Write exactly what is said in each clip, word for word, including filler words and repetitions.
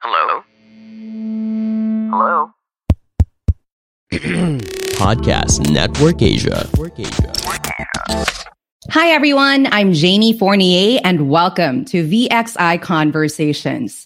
Hello? Hello? Podcast Network Asia. Hi, everyone. I'm Jamie Fournier, and welcome to V X I Conversations.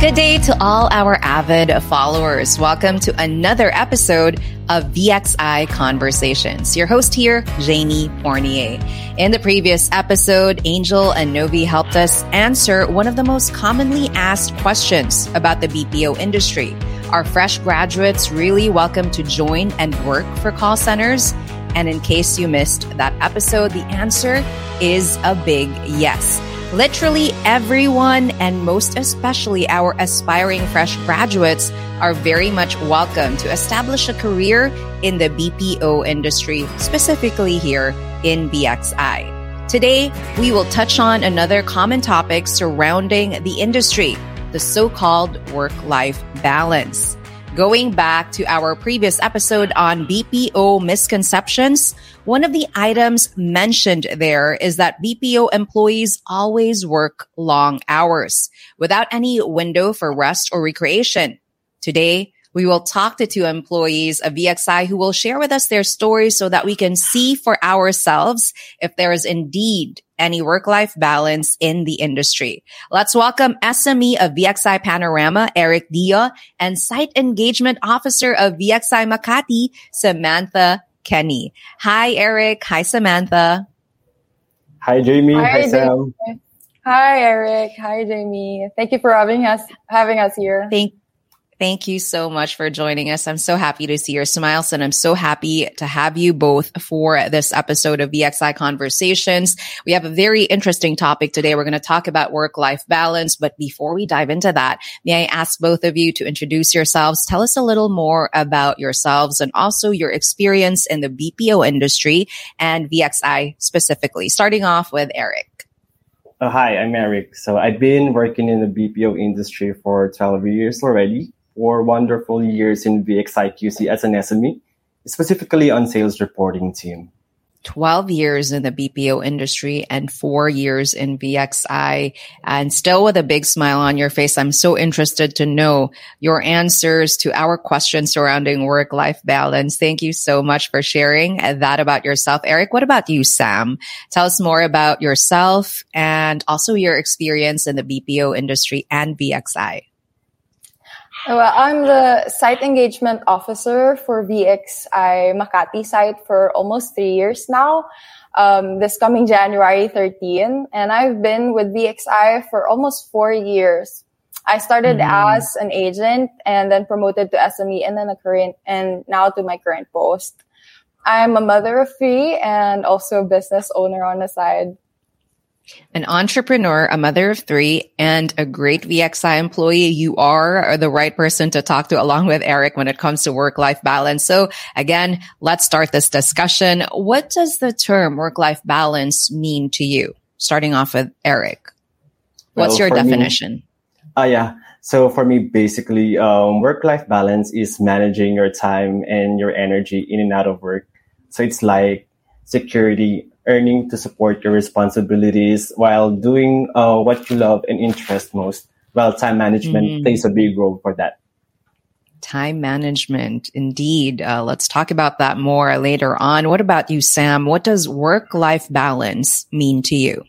Good day to all our avid followers. Welcome to another episode of V X I Conversations. Your host here, Jamie Fournier. In the previous episode, Angel and Novi helped us answer one of the most commonly asked questions about the B P O industry. Are fresh graduates really welcome to join and work for call centers? And in case you missed that episode, the answer is a big yes. Literally everyone, and most especially our aspiring fresh graduates, are very much welcome to establish a career in the B P O industry, specifically here in V X I. Today, we will touch on another common topic surrounding the industry, the so-called work-life balance. Going back to our previous episode on B P O misconceptions, one of the items mentioned there is that B P O employees always work long hours without any window for rest or recreation. Today, we will talk to two employees of V X I who will share with us their stories so that we can see for ourselves if there is indeed any work-life balance in the industry. Let's welcome S M E of V X I Panorama, Eric Dio, and Site Engagement Officer of V X I Makati, Samantha Kenny. Hi, Eric. Hi, Samantha. Hi, Jamie. Hi, Hi Sam. Jamie. Hi, Eric. Hi, Jamie. Thank you for having us having us here. Thank Thank you so much for joining us. I'm so happy to see your smiles, and I'm so happy to have you both for this episode of V X I Conversations. We have a very interesting topic today. We're going to talk about work-life balance, but before we dive into that, may I ask both of you to introduce yourselves, tell us a little more about yourselves and also your experience in the B P O industry and V X I specifically, starting off with Eric. Oh, hi, I'm Eric. So I've been working in the B P O industry for twelve years already. Four wonderful years in V X I Q C as an S M E, specifically on sales reporting team. twelve years in the B P O industry and four years in V X I, and still with a big smile on your face. I'm so interested to know your answers to our questions surrounding work-life balance. Thank you so much for sharing that about yourself. Eric, what about you, Sam? Tell us more about yourself and also your experience in the B P O industry and V X I. Well, I'm the Site Engagement Officer for V X I Makati site for almost three years now, um, this coming January thirteenth. And I've been with V X I for almost four years. I started mm-hmm. as an agent and then promoted to S M E and then a current, and now to my current post. I'm a mother of three and also a business owner on the side. An entrepreneur, a mother of three, and a great V X I employee. You are the right person to talk to along with Eric when it comes to work-life balance. So again, let's start this discussion. What does the term work-life balance mean to you? Starting off with Eric. What's well, your definition? Ah, uh, yeah. So for me, basically, um, work-life balance is managing your time and your energy in and out of work. So it's like security, earning to support your responsibilities while doing uh, what you love and interest most. Well, time management mm-hmm. plays a big role for that. Time management, indeed. Uh, let's talk about that more later on. What about you, Sam? What does work-life balance mean to you?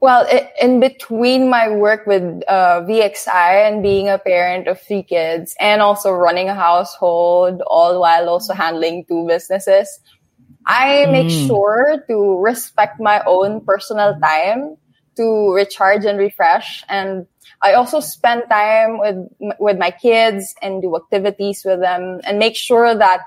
Well, it, in between my work with uh, V X I and being a parent of three kids and also running a household, all while also handling two businesses, I make mm. sure to respect my own personal time to recharge and refresh. And I also spend time with with my kids and do activities with them and make sure that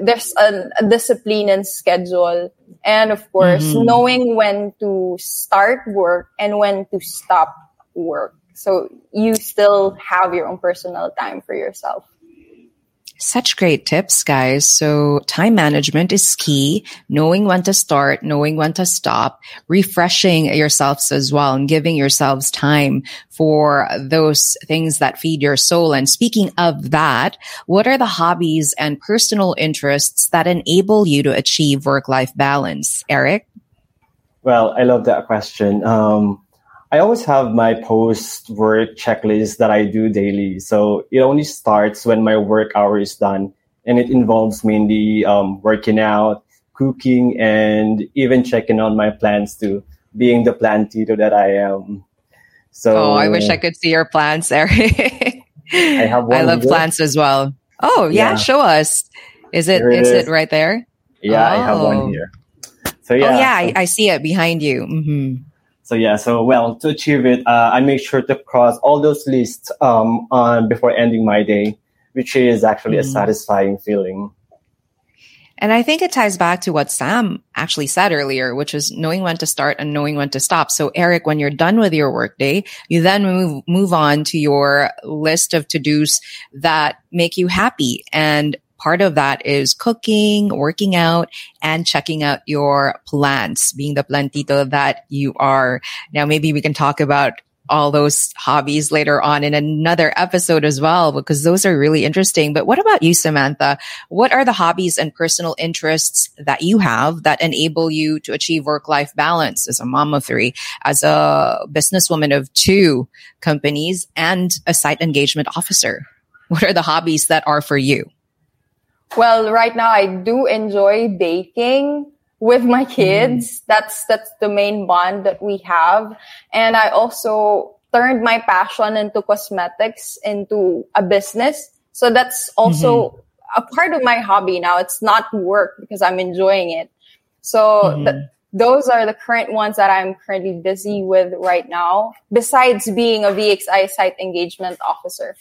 there's a, a discipline and schedule. And of course, mm-hmm. knowing when to start work and when to stop work. So you still have your own personal time for yourself. Such great tips, guys. So time management is key. Knowing when to start, knowing when to stop, refreshing yourselves as well and giving yourselves time for those things that feed your soul. And speaking of that, what are the hobbies and personal interests that enable you to achieve work-life balance? Eric? Well, I love that question. Um, I always have my post-work checklist that I do daily. So it only starts when my work hour is done. And it involves mainly um, working out, cooking, and even checking on my plants too, being the plantito that I am. So, oh, I wish I could see your plants, Eric. I have one. I love plants as well. Oh, yeah, yeah. Show us. Is it, it is. is it right there? Yeah, oh. I have one here. So, yeah. Oh, yeah, I, I see it behind you. Mm-hmm. So yeah, so well, to achieve it, uh, I make sure to cross all those lists um, on before ending my day, which is actually mm. a satisfying feeling. And I think it ties back to what Sam actually said earlier, which is knowing when to start and knowing when to stop. So Eric, when you're done with your workday, you then move move on to your list of to-dos that make you happy. And part of that is cooking, working out, and checking out your plants, being the plantito that you are. Now, maybe we can talk about all those hobbies later on in another episode as well, because those are really interesting. But what about you, Samantha? What are the hobbies and personal interests that you have that enable you to achieve work-life balance as a mom of three, as a businesswoman of two companies, and a site engagement officer? What are the hobbies that are for you? Well, right now I do enjoy baking with my kids. Mm. That's that's the main bond that we have. And I also turned my passion into cosmetics into a business. So that's also mm-hmm. a part of my hobby now. It's not work because I'm enjoying it. So mm. th- those are the current ones that I'm currently busy with right now, besides being a V X I site engagement officer.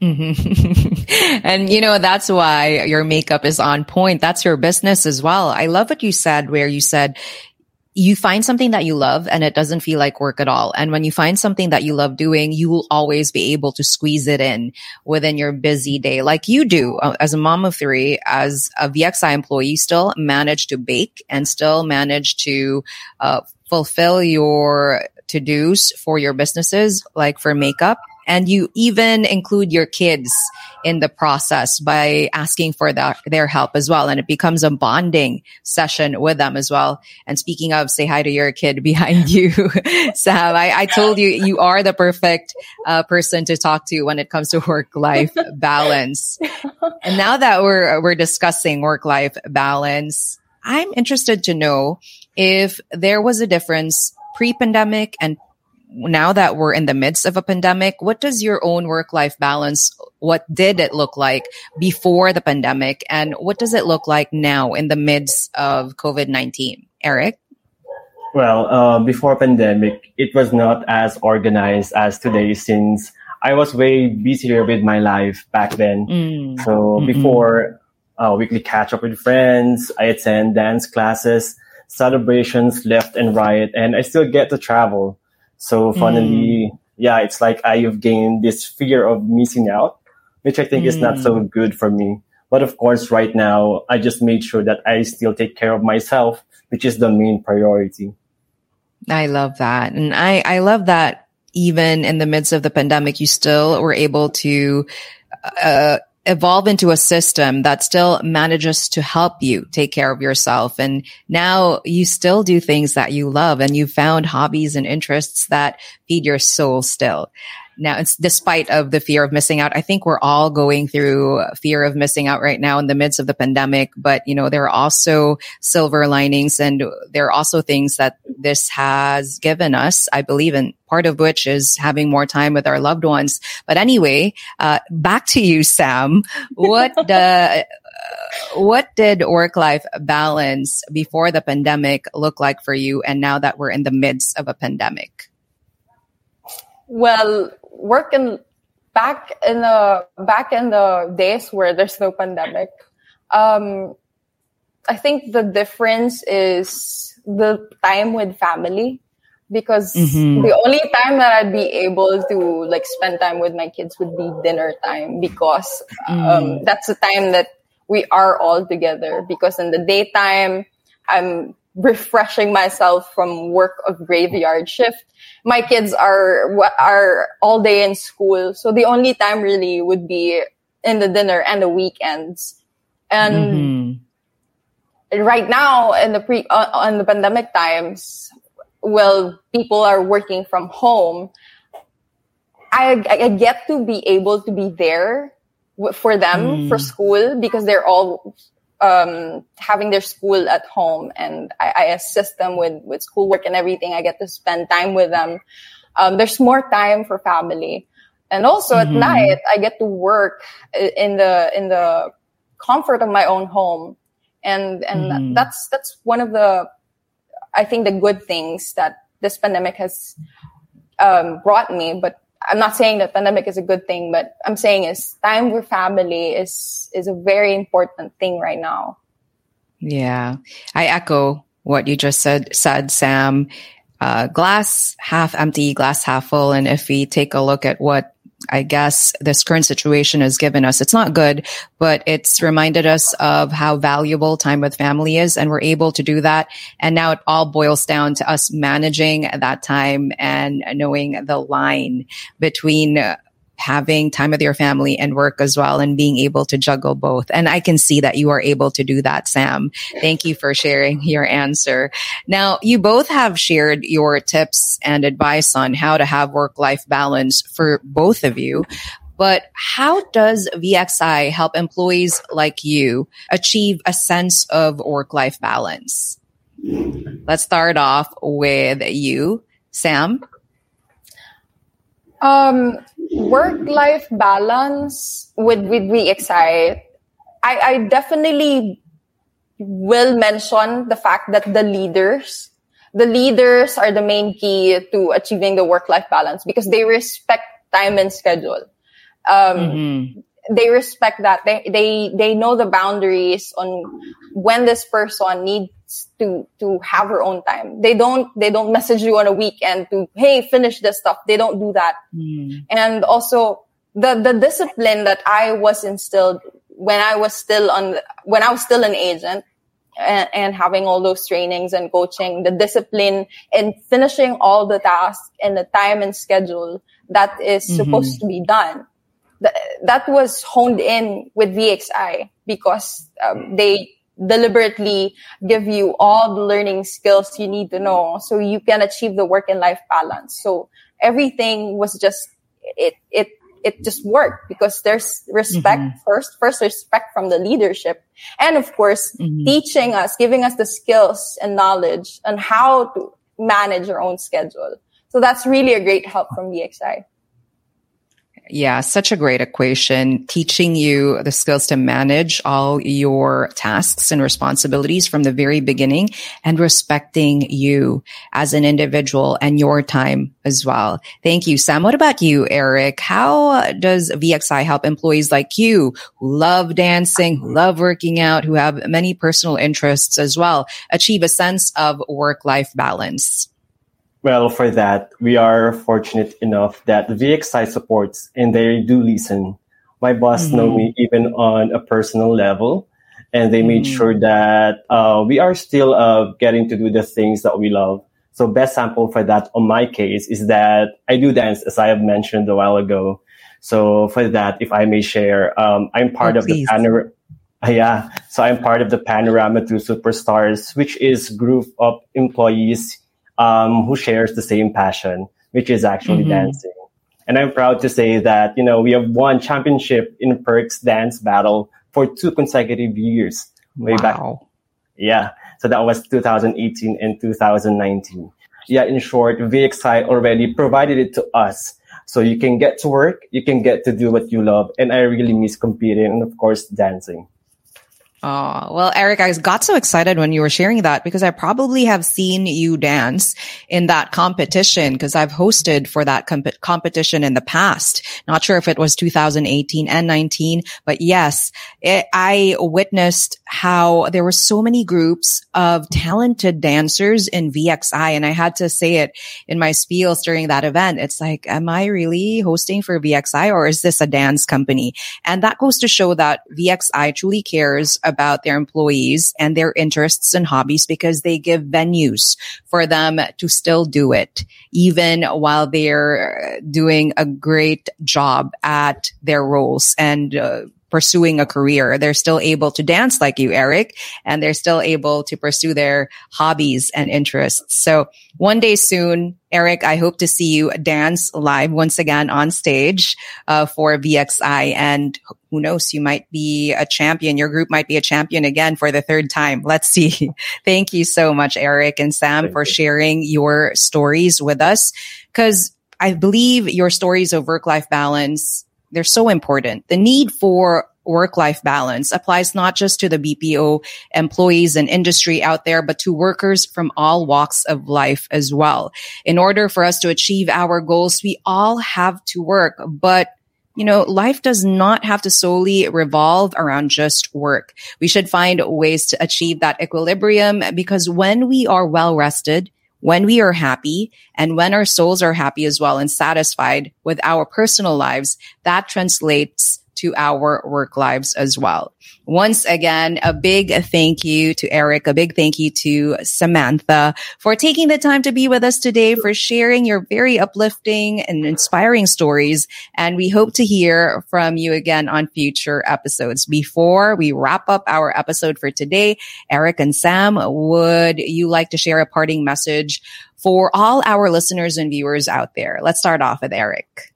Mm-hmm. And, you know, that's why your makeup is on point. That's your business as well. I love what you said, where you said you find something that you love and it doesn't feel like work at all. And when you find something that you love doing, you will always be able to squeeze it in within your busy day, like you do. As a mom of three, as a V X I employee, you still manage to bake and still manage to uh, fulfill your to-dos for your businesses, like for makeup. And you even include your kids in the process by asking for the, their help as well. And it becomes a bonding session with them as well. And speaking of, say hi to your kid behind you. Sam, I, I told you, you are the perfect uh, person to talk to when it comes to work-life balance. And now that we're, we're discussing work-life balance, I'm interested to know if there was a difference pre-pandemic and now that we're in the midst of a pandemic. What does your own work-life balance, what did it look like before the pandemic? And what does it look like now in the midst of covid nineteen? Eric? Well, uh, before pandemic, it was not as organized as today since I was way busier with my life back then. Mm. So Mm-mm. before, uh, weekly catch-up with friends, I attend dance classes, celebrations left and right, and I still get to travel. So finally, mm. yeah, it's like I've gained this fear of missing out, which I think mm. is not so good for me. But of course, right now, I just made sure that I still take care of myself, which is the main priority. I love that. And I, I love that even in the midst of the pandemic, you still were able to uh, evolve into a system that still manages to help you take care of yourself. And now you still do things that you love and you found hobbies and interests that feed your soul still. Now, it's despite of the fear of missing out. I think we're all going through fear of missing out right now in the midst of the pandemic. But, you know, there are also silver linings and there are also things that this has given us, I believe, and part of which is having more time with our loved ones. But anyway, uh, back to you, Sam. What the, uh, what did work-life balance before the pandemic look like for you? And now that we're in the midst of a pandemic? Well, work in back in the back in the days where there's no pandemic, um, I think the difference is the time with family. because mm-hmm. the only time that I'd be able to like spend time with my kids would be dinner time, because um, mm. that's the time that we are all together. Because in the daytime, I'm refreshing myself from work of graveyard shift. My kids are are all day in school, so the only time really would be in the dinner and the weekends. And mm-hmm. right now, in the pre uh, on the pandemic times, well, people are working from home. I, I get to be able to be there for them mm. for school, because they're all um, having their school at home, and I, I assist them with, with schoolwork and everything. I get to spend time with them. Um, there's more time for family. And also mm-hmm. at night, I get to work in the, in the comfort of my own home. And, and mm. that's, that's one of the, I think, the good things that this pandemic has um, brought me. But I'm not saying that pandemic is a good thing, but I'm saying is time with family is, is a very important thing right now. Yeah. I echo what you just said, said Sam. Uh, glass half empty, glass half full. And if we take a look at what I guess this current situation has given us, it's not good, but it's reminded us of how valuable time with family is, and we're able to do that. And now it all boils down to us managing that time and knowing the line between uh, having time with your family and work as well, and being able to juggle both. And I can see that you are able to do that, Sam. Thank you for sharing your answer. Now, you both have shared your tips and advice on how to have work-life balance for both of you. But how does V X I help employees like you achieve a sense of work-life balance? Let's start off with you, Sam. Um, work-life balance with, with V X I, I, I definitely will mention the fact that the leaders, the leaders are the main key to achieving the work-life balance, because they respect time and schedule. Um, mm-hmm. They respect that. They, they, they know the boundaries on when this person needs to, to have her own time. They don't, they don't message you on a weekend to, hey, finish this stuff. They don't do that. Mm. And also the, the discipline that I was instilled when I was still on, when I was still an agent and, and having all those trainings and coaching, the discipline and finishing all the tasks and the time and schedule that is mm-hmm. supposed to be done. That was honed in with V X I, because um, they deliberately give you all the learning skills you need to know so you can achieve the work and life balance. So everything was just, it, it, it just worked, because there's respect mm-hmm. first, first respect from the leadership. And of course, mm-hmm. teaching us, giving us the skills and knowledge on how to manage our own schedule. So that's really a great help from V X I. Yeah, such a great equation, teaching you the skills to manage all your tasks and responsibilities from the very beginning, and respecting you as an individual and your time as well. Thank you, Sam. What about you, Eric? How does V X I help employees like you who love dancing, who love working out, who have many personal interests as well, achieve a sense of work-life balance? Well, for that, we are fortunate enough that V X I supports, and they do listen. My boss mm-hmm. know me even on a personal level, and they made mm-hmm. sure that uh, we are still uh, getting to do the things that we love. So best sample for that on my case is that I do dance, as I have mentioned a while ago. So for that, if I may share, um, I'm part oh, of please. the Panorama. Yeah, so I'm part of the Panorama two Superstars, which is a group of employees Um, who shares the same passion, which is actually mm-hmm. dancing. And I'm proud to say that, you know, we have won championship in Perks dance battle for two consecutive years. Way wow. back. Yeah. So that was two thousand eighteen and two thousand nineteen. Yeah. In short, V X I already provided it to us. So you can get to work, you can get to do what you love. And I really miss competing and, of course, dancing. Oh, well, Eric, I got so excited when you were sharing that because I probably have seen you dance in that competition because I've hosted for that comp- competition in the past. Not sure if it was two thousand eighteen and nineteen, but yes, it, I witnessed how there were so many groups of talented dancers in V X I. And I had to say it in my spiels during that event. It's like, am I really hosting for V X I or is this a dance company? And that goes to show that V X I truly cares about their employees and their interests and hobbies because they give venues for them to still do it, even while they're doing a great job at their roles and uh, pursuing a career. They're still able to dance like you, Eric, and they're still able to pursue their hobbies and interests. So one day soon, Eric, I hope to see you dance live once again on stage uh, for V X I. And who knows, you might be a champion. Your group might be a champion again for the third time. Let's see. Thank you so much, Eric and Sam, Thank for you. sharing your stories with us. Because I believe your stories of work-life balance, they're so important. The need for work-life balance applies not just to the B P O employees and industry out there, but to workers from all walks of life as well. In order for us to achieve our goals, we all have to work. But, you know, life does not have to solely revolve around just work. We should find ways to achieve that equilibrium because when we are well-rested, when we are happy and when our souls are happy as well and satisfied with our personal lives, that translates to our work lives as well. Once again, a big thank you to Eric, a big thank you to Samantha for taking the time to be with us today, for sharing your very uplifting and inspiring stories. And we hope to hear from you again on future episodes. Before we wrap up our episode for today, Eric and Sam, would you like to share a parting message for all our listeners and viewers out there? Let's start off with Eric.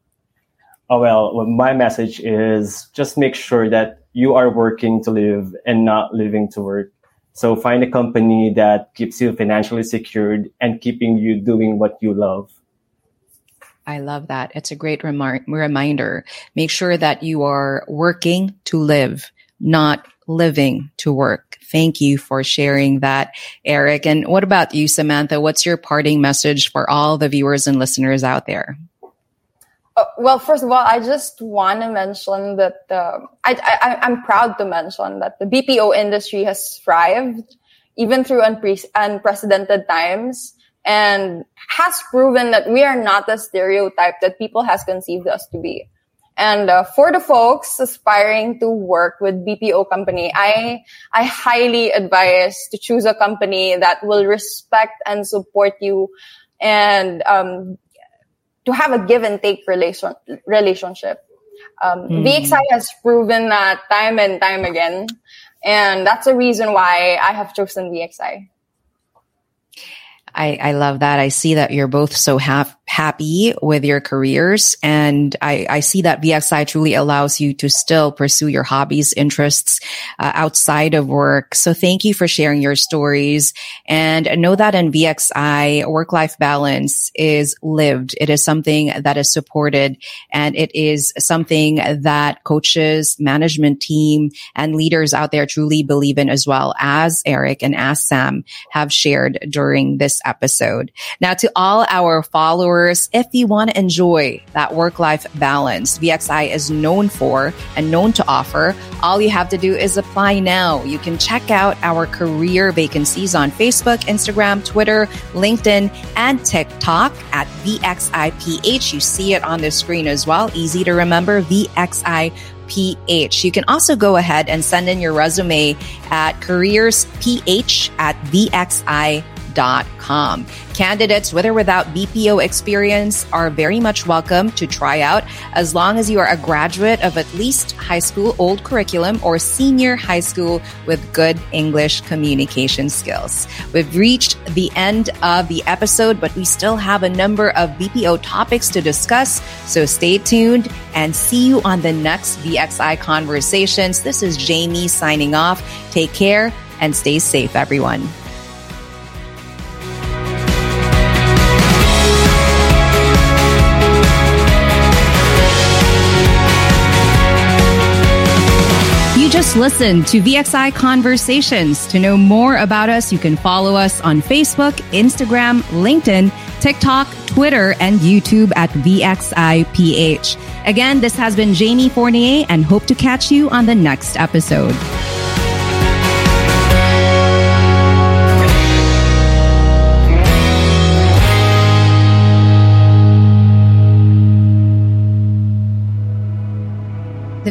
Oh, well, my message is just make sure that you are working to live and not living to work. So find a company that keeps you financially secured and keeping you doing what you love. I love that. It's a great remar- reminder. Make sure that you are working to live, not living to work. Thank you for sharing that, Eric. And what about you, Samantha? What's your parting message for all the viewers and listeners out there? Well, first of all, I just want to mention that uh, I, I, I'm proud to mention that the B P O industry has thrived even through unpre- unprecedented times and has proven that we are not the stereotype that people has conceived us to be. And uh, for the folks aspiring to work with B P O company, I I highly advise to choose a company that will respect and support you and um to have a give and take relation, relationship. Um, mm. V X I has proven that time and time again. And that's the reason why I have chosen V X I. I, I love that. I see that you're both so ha- happy with your careers. And I, I see that V X I truly allows you to still pursue your hobbies, interests uh, outside of work. So thank you for sharing your stories. And know that in V X I, work-life balance is lived. It is something that is supported. And it is something that coaches, management team, and leaders out there truly believe in as well, as Eric and as Sam have shared during this episode. Now, to all our followers, if you want to enjoy that work-life balance V X I is known for and known to offer, all you have to do is apply now. You can check out our career vacancies on Facebook, Instagram, Twitter, LinkedIn, and TikTok at V X I P H. You see it on the screen as well. Easy to remember, V X I P H. You can also go ahead and send in your resume at careersph at V X I P H. Dot com. Candidates with or without B P O experience are very much welcome to try out as long as you are a graduate of at least high school old curriculum or senior high school with good English communication skills. We've reached the end of the episode, but we still have a number of B P O topics to discuss. So stay tuned and see you on the next V X I Conversations. This is Jamie signing off. Take care and stay safe, everyone. Just listen to V X I Conversations. To know more about us, you can follow us on Facebook, Instagram, LinkedIn, TikTok, Twitter, and YouTube at V X I P H. Again, this has been Jamie Fournier, and hope to catch you on the next episode. The